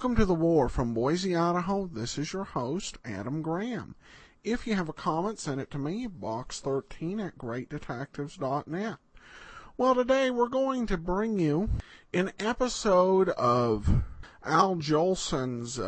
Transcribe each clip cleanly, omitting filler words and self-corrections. Welcome to The War from Boise, Idaho. This is your host, Adam Graham. If you have a comment, send it to me, box13@greatdetectives.net. Well, today we're going to bring you an episode of Al Jolson's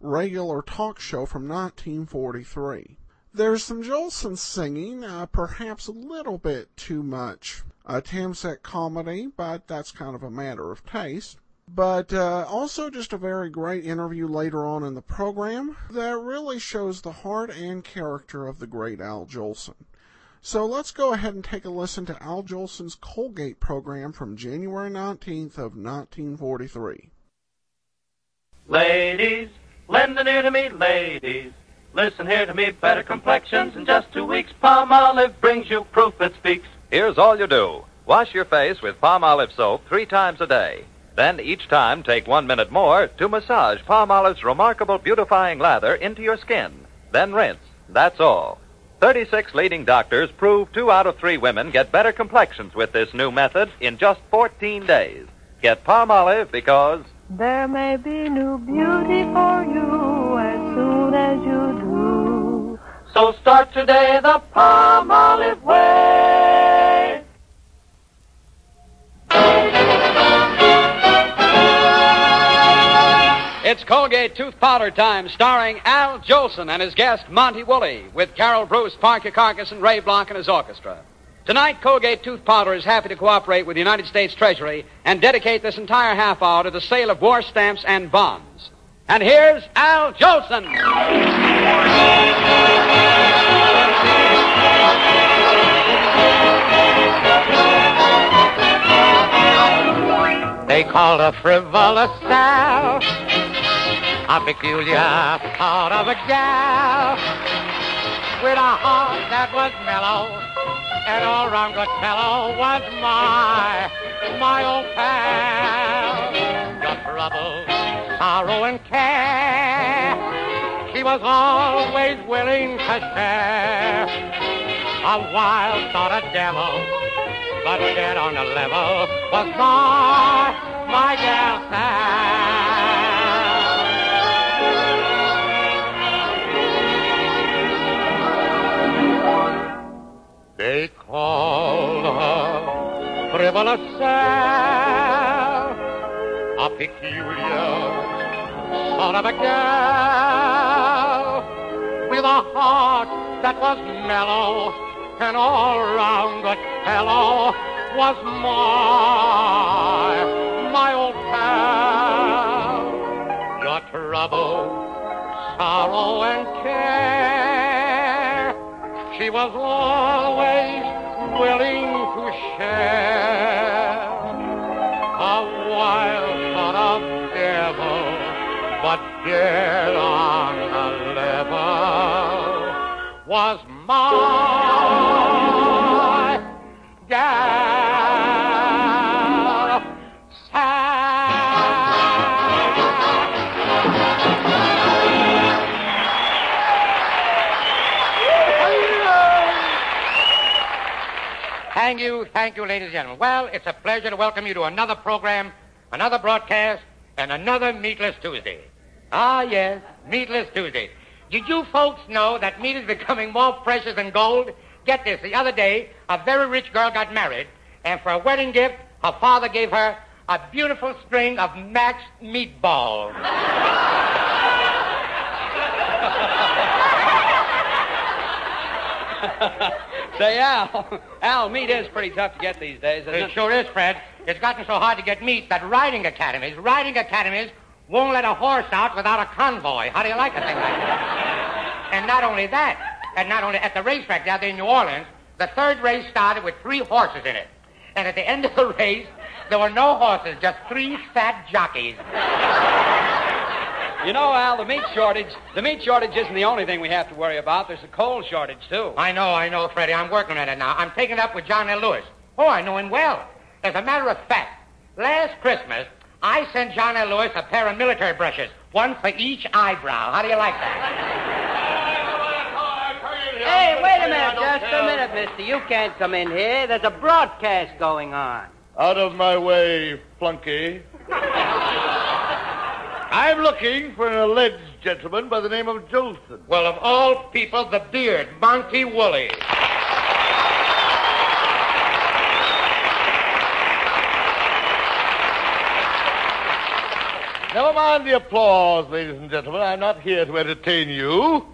regular talk show from 1943. There's some Jolson singing, perhaps a little bit too much attempts at comedy, but that's kind of a matter of taste. But also just a very great interview later on in the program that really shows the heart and character of the great Al Jolson. So let's go ahead and take a listen to Al Jolson's Colgate program from January 19th of 1943. Ladies, lend an ear to me, ladies. Listen here to me, better complexions in just 2 weeks. Palmolive brings you proof that speaks. Here's all you do. Wash your face with Palmolive soap 3 times a day. Then each time, take 1 minute more to massage Palmolive's remarkable beautifying lather into your skin. Then rinse. That's all. 36 leading doctors prove 2 out of 3 women get better complexions with this new method in just 14 days. Get Palmolive because there may be new beauty for you as soon as you do. So start today the Palmolive way. It's Colgate Tooth Powder Time, starring Al Jolson and his guest, Monty Woolley, with Carol Bruce, Parkyakarkus, and Ray Block and his orchestra. Tonight, Colgate Tooth Powder is happy to cooperate with the United States Treasury and dedicate this entire half hour to the sale of war stamps and bonds. And here's Al Jolson. They called a frivolous gal, a peculiar sort of a gal, with a heart that was mellow, and all round good fellow was my old pal. Your trouble, sorrow, and care, she was always willing to share. A wild sort of devil, but dead on the level was my gal Sal. They called her frivolous Sal, a peculiar sort of a gal, with a heart that was mellow, and all round good fellow was my old pal. Your trouble, sorrow, and care, she was always willing to share. A wild sort of devil, but dead on the level was my gal, Sal. Thank you, ladies and gentlemen. Well, it's a pleasure to welcome you to another program, another broadcast, and another Meatless Tuesday. Ah, yes, Meatless Tuesday. Did you folks know that meat is becoming more precious than gold? Get this. The other day, a very rich girl got married, and for a wedding gift, her father gave her a beautiful string of maxed meatballs. Say, Al, meat is pretty tough to get these days, isn't it? It sure is, Fred. It's gotten so hard to get meat that riding academies won't let a horse out without a convoy. How do you like a thing like that? And not only that, at the racetrack down there in New Orleans, the third race started with 3 horses in it. And at the end of the race, there were no horses, just 3 fat jockeys. You know, Al, the meat shortage isn't the only thing we have to worry about. There's a coal shortage, too. I know, Freddie. I'm working on it now. I'm taking it up with John L. Lewis. Oh, I know him well. As a matter of fact, last Christmas, I sent John L. Lewis a pair of military brushes, 1 for each eyebrow. How do you like that? Hey, wait a minute. Just a minute, mister. You can't come in here. There's a broadcast going on. Out of my way, flunky. I'm looking for an alleged gentleman by the name of Jolson. Well, of all people, the beard, Monty Woolley. Never mind the applause, ladies and gentlemen. I'm not here to entertain you.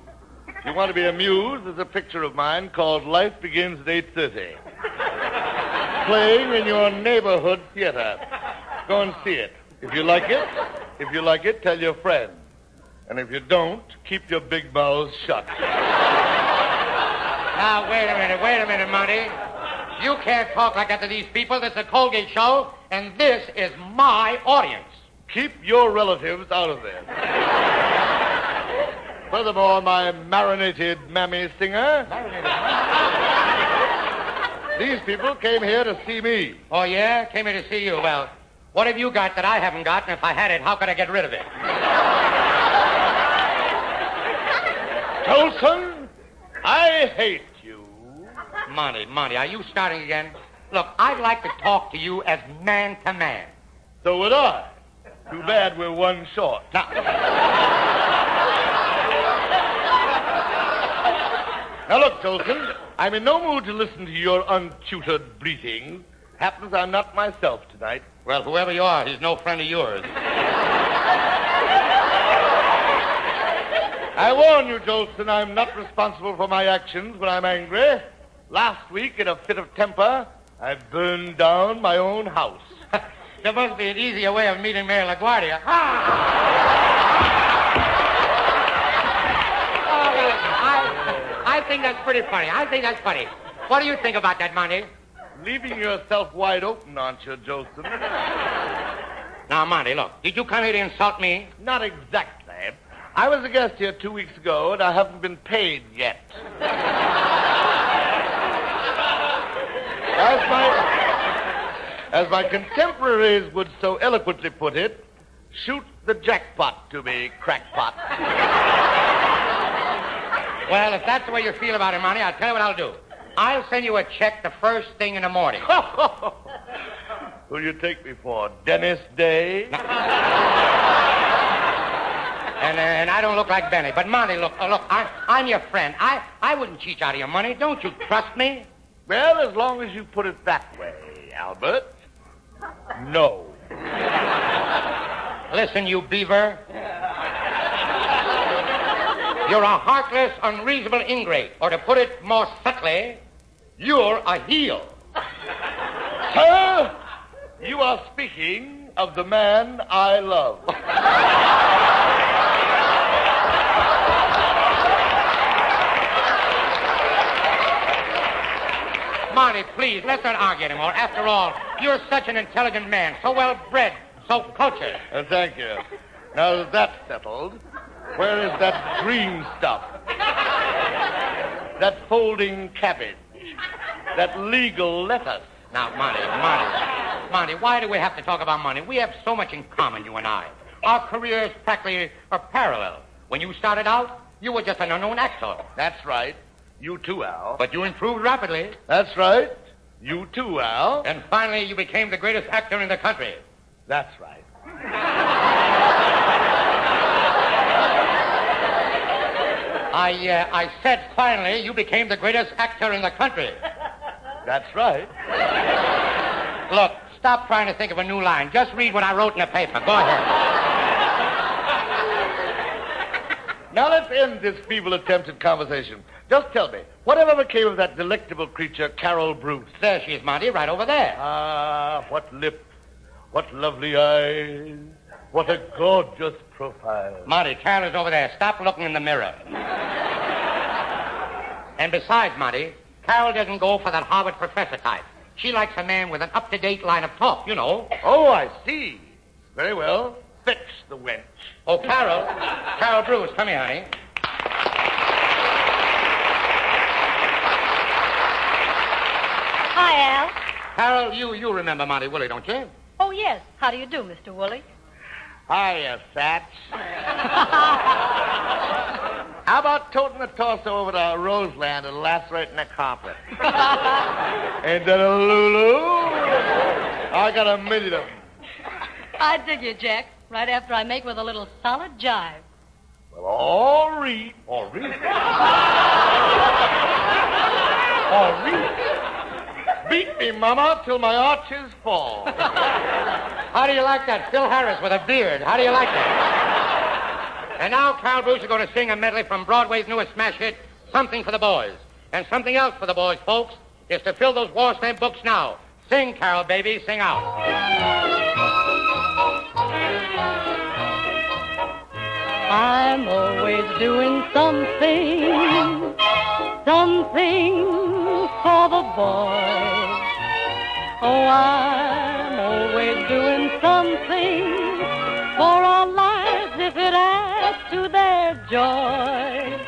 If you want to be amused, there's a picture of mine called Life Begins at 8:30. Playing in your neighborhood theater. Go and see it. If you like it, tell your friends. And if you don't, keep your big mouths shut. Now, wait a minute, Monty. You can't talk like that to these people. This is a Colgate show, and this is my audience. Keep your relatives out of this. Furthermore, my marinated mammy singer... These people came here to see me. Oh, yeah? Came here to see you. Well, what have you got that I haven't got? And if I had it, how could I get rid of it? Jolson, I hate you. Monty, are you starting again? Look, I'd like to talk to you as man to man. So would I. Too bad we're one short. Now, look, Jolson, I'm in no mood to listen to your untutored bleating. Happens I'm not myself tonight. Well, whoever you are, he's no friend of yours. I warn you, Jolson, I'm not responsible for my actions when I'm angry. Last week, in a fit of temper, I burned down my own house. There must be an easier way of meeting Mayor LaGuardia. Ah! Oh, I think that's pretty funny. What do you think about that, Monty? Leaving yourself wide open, aren't you, Jolson? Now, Monty, look. Did you come here to insult me? Not exactly. I was a guest here 2 weeks ago, and I haven't been paid yet. As my contemporaries would so eloquently put it, shoot the jackpot to me, crackpot. Well, if that's the way you feel about it, Monty, I'll tell you what I'll do. I'll send you a check the first thing in the morning. Who'll you take me for, Dennis Day? And I don't look like Benny. But, Monty, look, I'm your friend. I wouldn't cheat out of your money. Don't you trust me? Well, as long as you put it that way. Albert? No. Listen, you beaver. You're a heartless, unreasonable ingrate. Or to put it more subtly, you're a heel. Sir, you are speaking of the man I love. Monty, please, let's not argue anymore. After all, you're such an intelligent man, so well-bred, so cultured. Thank you. Now that that's settled, where is that green stuff? That folding cabbage? That legal lettuce? Now, Monty, why do we have to talk about money? We have so much in common, you and I. Our careers practically are parallel. When you started out, you were just an unknown actor. That's right. You too, Al. But you improved rapidly. That's right. You too, Al. And finally, you became the greatest actor in the country. That's right. I said finally, you became the greatest actor in the country. That's right. Look, stop trying to think of a new line. Just read what I wrote in the paper. Go ahead. Now let's end this feeble attempt at conversation. Just tell me, whatever became of that delectable creature, Carol Bruce? There she is, Monty, right over there. Ah, what lips, what lovely eyes, what a gorgeous profile. Monty, Carol is over there. Stop looking in the mirror. And besides, Monty, Carol doesn't go for that Harvard professor type. She likes a man with an up-to-date line of talk, you know. Oh, I see. Very well. Fix the wench. Oh, Carol. Carol Bruce, come here, honey. Hi, Al. Carol, you remember Monty Woolley, don't you? Oh, yes. How do you do, Mr. Woolley? Hiya, Fats. How about toting the torso over to Roseland and lacerating the carpet? Ain't that a Lulu? I got a million of them. I dig you, Jack. Right after I make with a little solid jive. Well, all right. Beat me, Mama, till my arches fall. How do you like that? Phil Harris with a beard. How do you like that? And now Carol Bruce is going to sing a medley from Broadway's newest smash hit, Something for the Boys. And something else for the boys, folks, is to fill those war stamp books now. Sing, Carol, baby, sing out. I'm always doing something for the boys. Oh, I'm always doing something for our lives if it adds to their joy.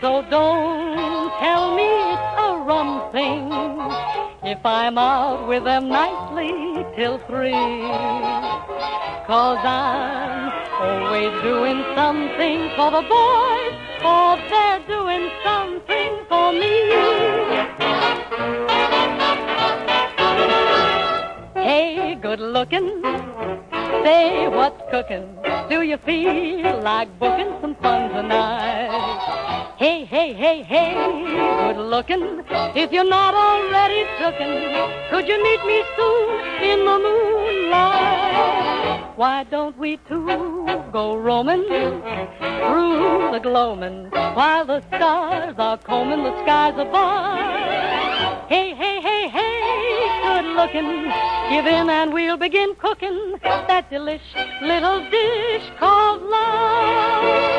So don't tell me it's a rum thing if I'm out with them nightly till 3. 'Cause I'm always doing something for the boys, or they're doing something for me. Hey, good looking, say what's cooking. Do you feel like booking some fun tonight? Hey, hey, hey, hey, good looking, if you're not already tookin', could you meet me soon in the moonlight? Why don't we two go roaming through the gloaming while the stars are combing the skies above? Hey, hey, hey, hey, good looking, give in and we'll begin cooking that delish little dish called love.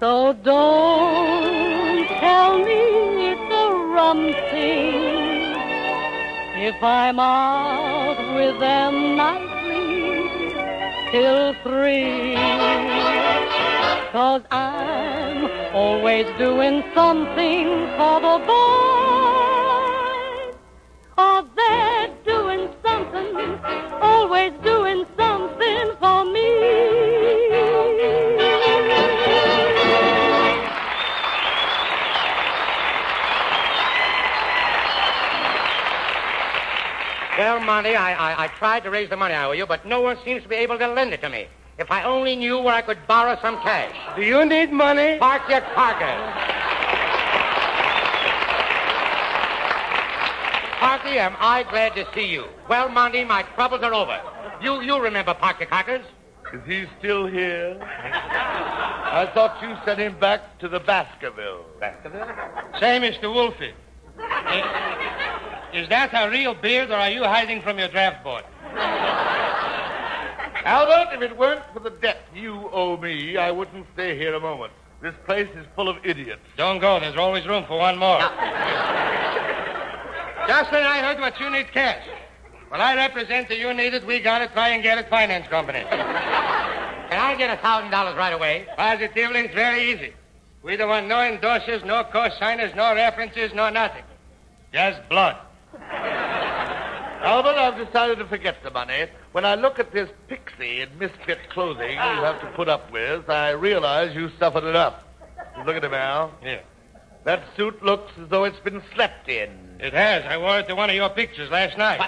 So don't tell me it's a rum thing if I'm out with them nightly till 3. 'Cause I'm always doing something for the boys. Or they're doing something, always doing something for me. Well, Monty, I tried to raise the money I owe you, but no one seems to be able to lend it to me. If I only knew where I could borrow some cash. Do you need money? Parkyakarkus. Parky, am I glad to see you. Well, Monty, my troubles are over. You remember Parkyakarkus? Is he still here? I thought you sent him back to the Baskerville. Baskerville? Say, Mr. Wolfie, is that a real beard, or are you hiding from your draft board? Albert, if it weren't for the debt you owe me, I wouldn't stay here a moment. This place is full of idiots. Don't go. There's always room for one more. Jocelyn, I heard what you need cash. Well, I represent that you need it. We got to try and get it finance company. Can I get $1,000 right away? Positively, it's very easy. We don't want no endorsers, no co-signers, no references, no nothing. Just blood. Albert, I've decided to forget the money. When I look at this pixie in misfit clothing you have to put up with, I realize you suffered enough. Look at him, Al. Yeah. That suit looks as though it's been slept in. It has. I wore it to one of your pictures last night.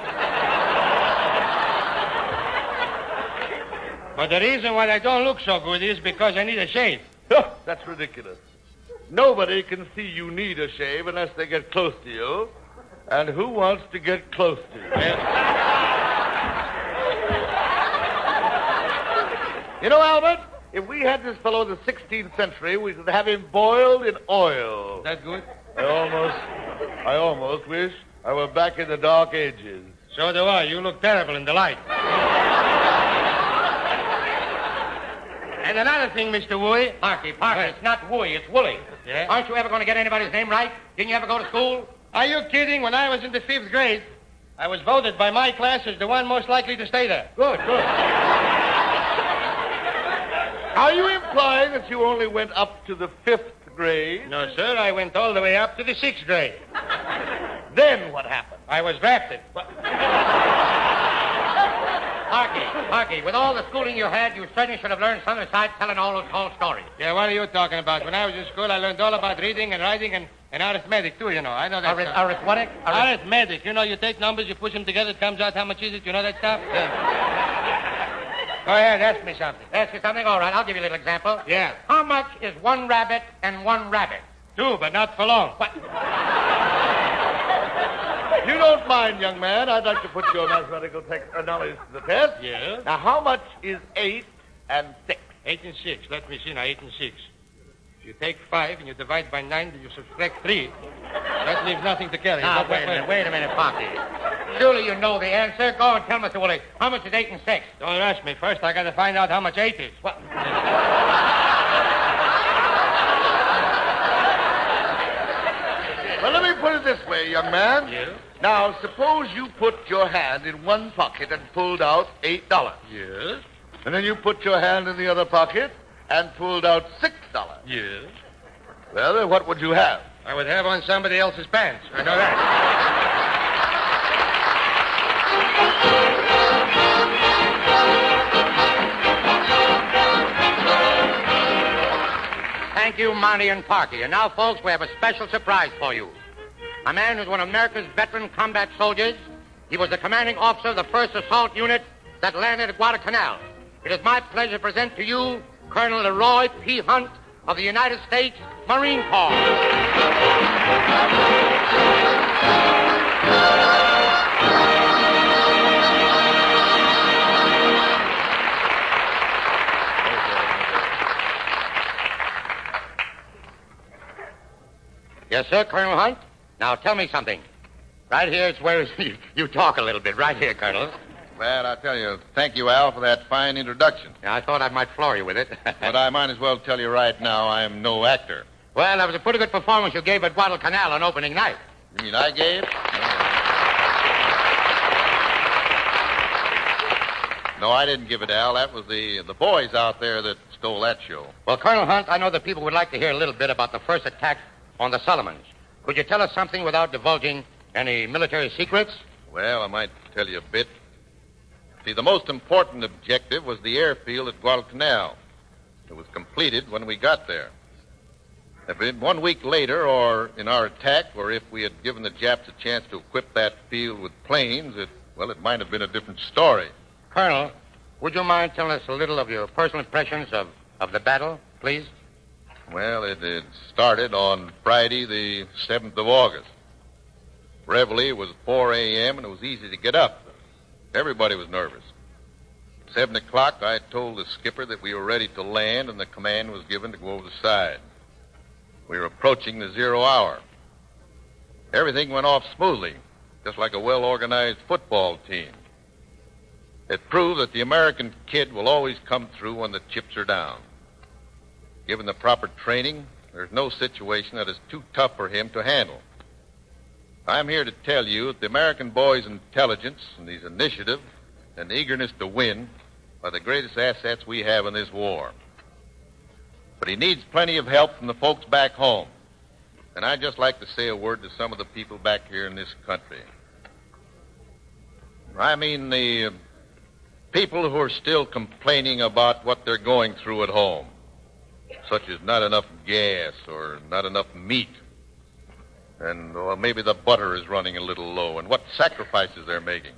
But the reason why I don't look so good is because I need a shave. That's ridiculous. Nobody can see you need a shave unless they get close to you. And who wants to get close to you? You know, Albert, if we had this fellow in the 16th century, we could have him boiled in oil. Is that good? I almost wish I were back in the Dark Ages. So do I. You look terrible in the light. And another thing, Mr. Woolley. Parky, it's not Woolley, it's Woolley. Yeah? Aren't you ever going to get anybody's name right? Didn't you ever go to school? Are you kidding? When I was in the 5th grade, I was voted by my class as the one most likely to stay there. Good. Are you implying that you only went up to the 5th grade? No, sir. I went all the way up to the 6th grade. Then what happened? I was drafted. What? Parky, with all the schooling you had, you certainly should have learned something besides telling all those tall stories. Yeah, what are you talking about? When I was in school, I learned all about reading and writing and... And arithmetic, too, you know. I know that stuff. Arithmetic? Arithmetic. You know, you take numbers, you push them together, it comes out how much is it. You know that stuff? Yeah. Go ahead, ask me something. Ask you something? All right, I'll give you a little example. Yeah. How much is one rabbit and one rabbit? Two, but not for long. What? If you don't mind, young man, I'd like to put your mathematical knowledge to the test. Yeah. Now, how much is 8 and 6? 8 and 6. Let me see now, 8 and 6. You take 5 and you divide by 9, and you subtract 3. That leaves nothing to carry. Now, wait a minute, Poppy. Surely you know the answer. Go and tell Mr. Woolley, how much is 8 and 6? Don't rush me. First, I got to find out how much 8 is. What? Well, let me put it this way, young man. Yeah? Now, suppose you put your hand in one pocket and pulled out $8. Yes. And then you put your hand in the other pocket and pulled out $6. Yes. Well, then what would you have? I would have on somebody else's pants. I know that. Thank you, Monty and Parky. And now, folks, we have a special surprise for you. A man who's one of America's veteran combat soldiers. He was the commanding officer of the first assault unit that landed at Guadalcanal. It is my pleasure to present to you Colonel LeRoy P. Hunt of the United States Marine Corps. Yes, sir, Colonel Hunt. Now, tell me something. Right here is where you talk a little bit. Right here, Colonel. Well, I tell you, thank you, Al, for that fine introduction. Yeah, I thought I might floor you with it. But I might as well tell you right now I'm no actor. Well, that was a pretty good performance you gave at Guadalcanal on opening night. You mean I gave? No, I didn't give it, Al. That was the boys out there that stole that show. Well, Colonel Hunt, I know the people would like to hear a little bit about the first attack on the Solomons. Could you tell us something without divulging any military secrets? Well, I might tell you a bit. See, the most important objective was the airfield at Guadalcanal. It was completed when we got there. If it had 1 week later, or in our attack, or if we had given the Japs a chance to equip that field with planes, it might have been a different story. Colonel, would you mind telling us a little of your personal impressions of the battle, please? Well, it started on Friday, the 7th of August. Reveille was 4 a.m., and it was easy to get up. Everybody was nervous. 7 o'clock, I told the skipper that we were ready to land, and the command was given to go over the side. We were approaching the 0 hour. Everything went off smoothly, just like a well-organized football team. It proved that the American kid will always come through when the chips are down. Given the proper training, there's no situation that is too tough for him to handle. I'm here to tell you that the American boys' intelligence and his initiative and eagerness to win are the greatest assets we have in this war. But he needs plenty of help from the folks back home. And I'd just like to say a word to some of the people back here in this country. I mean the people who are still complaining about what they're going through at home, such as not enough gas or not enough meat. And maybe the butter is running a little low. And what sacrifices they're making.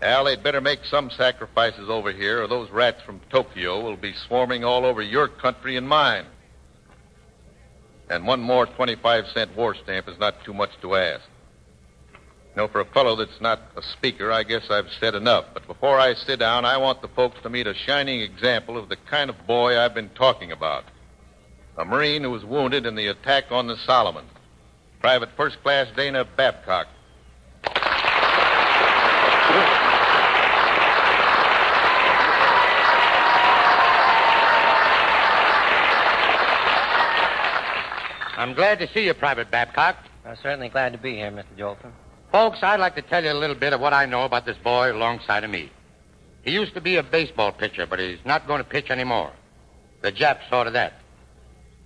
Al, they'd better make some sacrifices over here, or those rats from Tokyo will be swarming all over your country and mine. And one more 25-cent war stamp is not too much to ask. You know, for a fellow that's not a speaker, I guess I've said enough. But before I sit down, I want the folks to meet a shining example of the kind of boy I've been talking about. A Marine who was wounded in the attack on the Solomons. Private First Class Dana Babcock. I'm glad to see you, Private Babcock. I'm certainly glad to be here, Mr. Jolson. Folks, I'd like to tell you a little bit of what I know about this boy alongside of me. He used to be a baseball pitcher, but he's not going to pitch anymore. The Japs saw to that.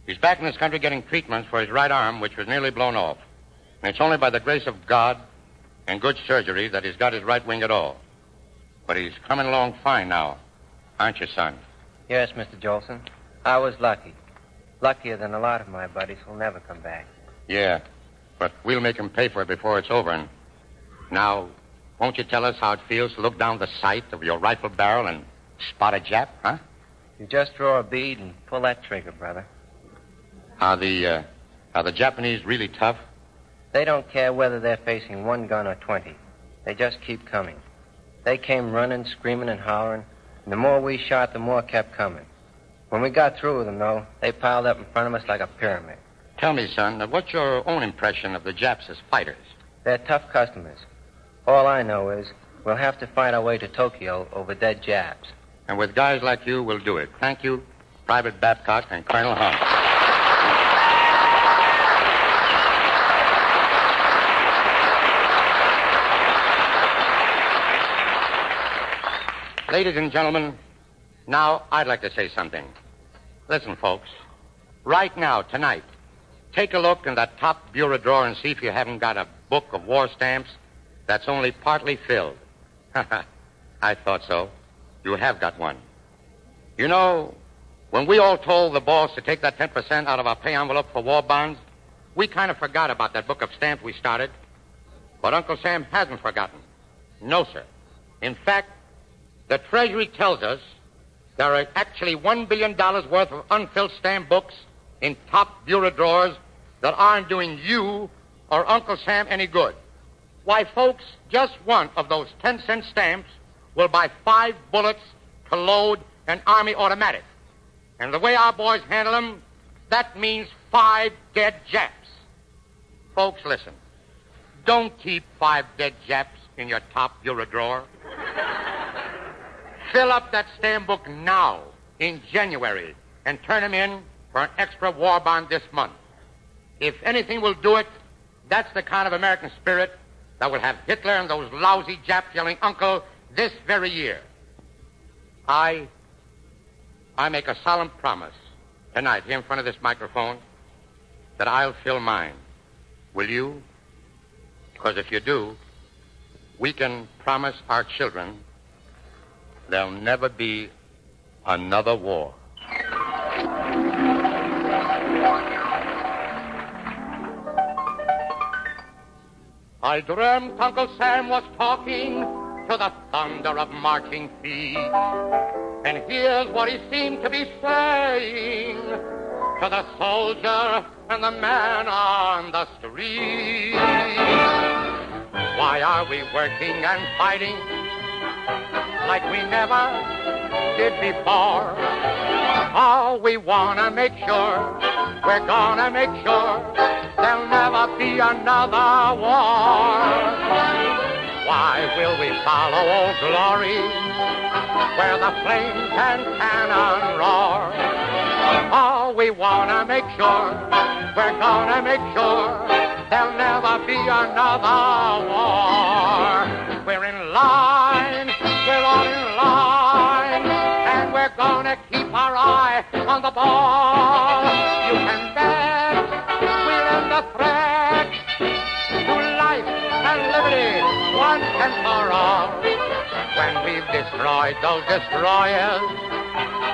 He's back in this country getting treatments for his right arm, which was nearly blown off. And it's only by the grace of God and good surgery that he's got his right wing at all. But he's coming along fine now, aren't you, son? Yes, Mr. Jolson. I was lucky. Luckier than a lot of my buddies who'll never come back. Yeah, but we'll make him pay for it before it's over. And now, won't you tell us how it feels to look down the sight of your rifle barrel and spot a Jap, huh? You just draw a bead and pull that trigger, brother. Are the Japanese really tough? They don't care whether they're facing one gun or 20. They just keep coming. They came running, screaming and hollering, and the more we shot, the more kept coming. When we got through with them, though, they piled up in front of us like a pyramid. Tell me, son, what's your own impression of the Japs as fighters? They're tough customers. All I know is we'll have to fight our way to Tokyo over dead Japs. And with guys like you, we'll do it. Thank you, Private Babcock and Colonel Hunt. Ladies and gentlemen, now I'd like to say something. Listen, folks. Right now, tonight, take a look in that top bureau drawer and see if you haven't got a book of war stamps that's only partly filled. I thought so. You have got one. You know, when we all told the boss to take that 10% out of our pay envelope for war bonds, we kind of forgot about that book of stamps we started. But Uncle Sam hasn't forgotten. No, sir. In fact, the Treasury tells us there are actually $1 billion worth of unfilled stamp books in top bureau drawers that aren't doing you or Uncle Sam any good. Why, folks, just one of those 10-cent stamps will buy 5 bullets to load an army automatic. And the way our boys handle them, that means 5 dead Japs. Folks, listen. Don't keep 5 dead Japs in your top bureau drawer. Fill up that stamp book now, in January, and turn them in for an extra war bond this month. If anything will do it, that's the kind of American spirit that will have Hitler and those lousy Japs yelling uncle this very year. I make a solemn promise tonight here in front of this microphone that I'll fill mine. Will you? Because if you do, we can promise our children there'll never be another war. I dreamt Uncle Sam was talking to the thunder of marching feet. And here's what he seemed to be saying to the soldier and the man on the street. Why are we working and fighting like we never did before? Oh, we wanna make sure, we're gonna make sure there'll never be another war. Why will we follow old glory where the flames and cannon roar? Oh, we wanna make sure, we're gonna make sure there'll never be another war. We're in line, we're all in line, and we're gonna keep our eye on the ball. You can bet we're in the threat to life and liberty once and for all. When we've destroyed those destroyers,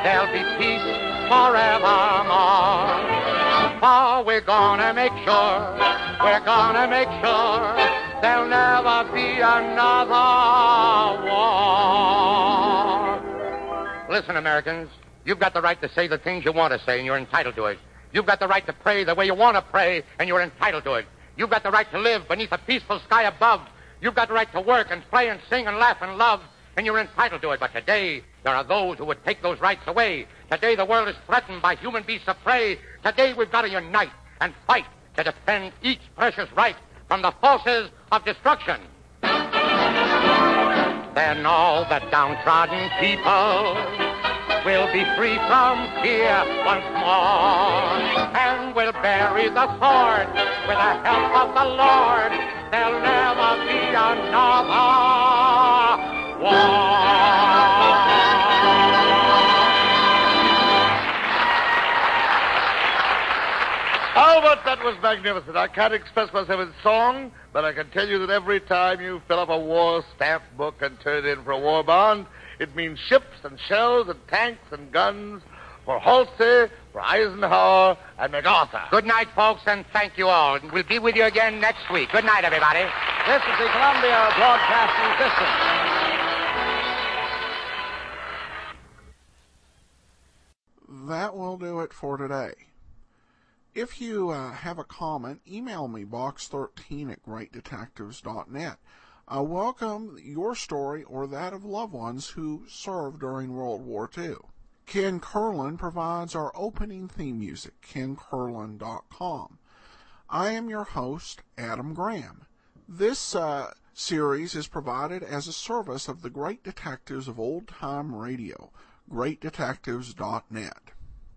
there'll be peace forevermore. For we're gonna make sure, we're gonna make sure there'll never be another war. Listen, Americans, you've got the right to say the things you want to say, and you're entitled to it. You've got the right to pray the way you want to pray, and you're entitled to it. You've got the right to live beneath a peaceful sky above. You've got the right to work and play and sing and laugh and love, and you're entitled to it. But today, there are those who would take those rights away. Today, the world is threatened by human beasts of prey. Today, we've got to unite and fight to defend each precious right from the forces of destruction. Then all the downtrodden people will be free from fear once more, and will bury the sword with the help of the Lord. There'll never be another war. Albert, that was magnificent. I can't express myself in song, but I can tell you that every time you fill up a war stamp book and turn it in for a war bond, it means ships and shells and tanks and guns, for Halsey, for Eisenhower, and MacArthur. Good night, folks, and thank you all. We'll be with you again next week. Good night, everybody. This is the Columbia Broadcasting System. That will do it for today. If you have a comment, email me, box13@greatdetectives.net. I welcome your story or that of loved ones who served during World War II. Ken Curlin provides our opening theme music, kencurlin.com. I am your host, Adam Graham. This series is provided as a service of the Great Detectives of Old Time Radio, greatdetectives.net.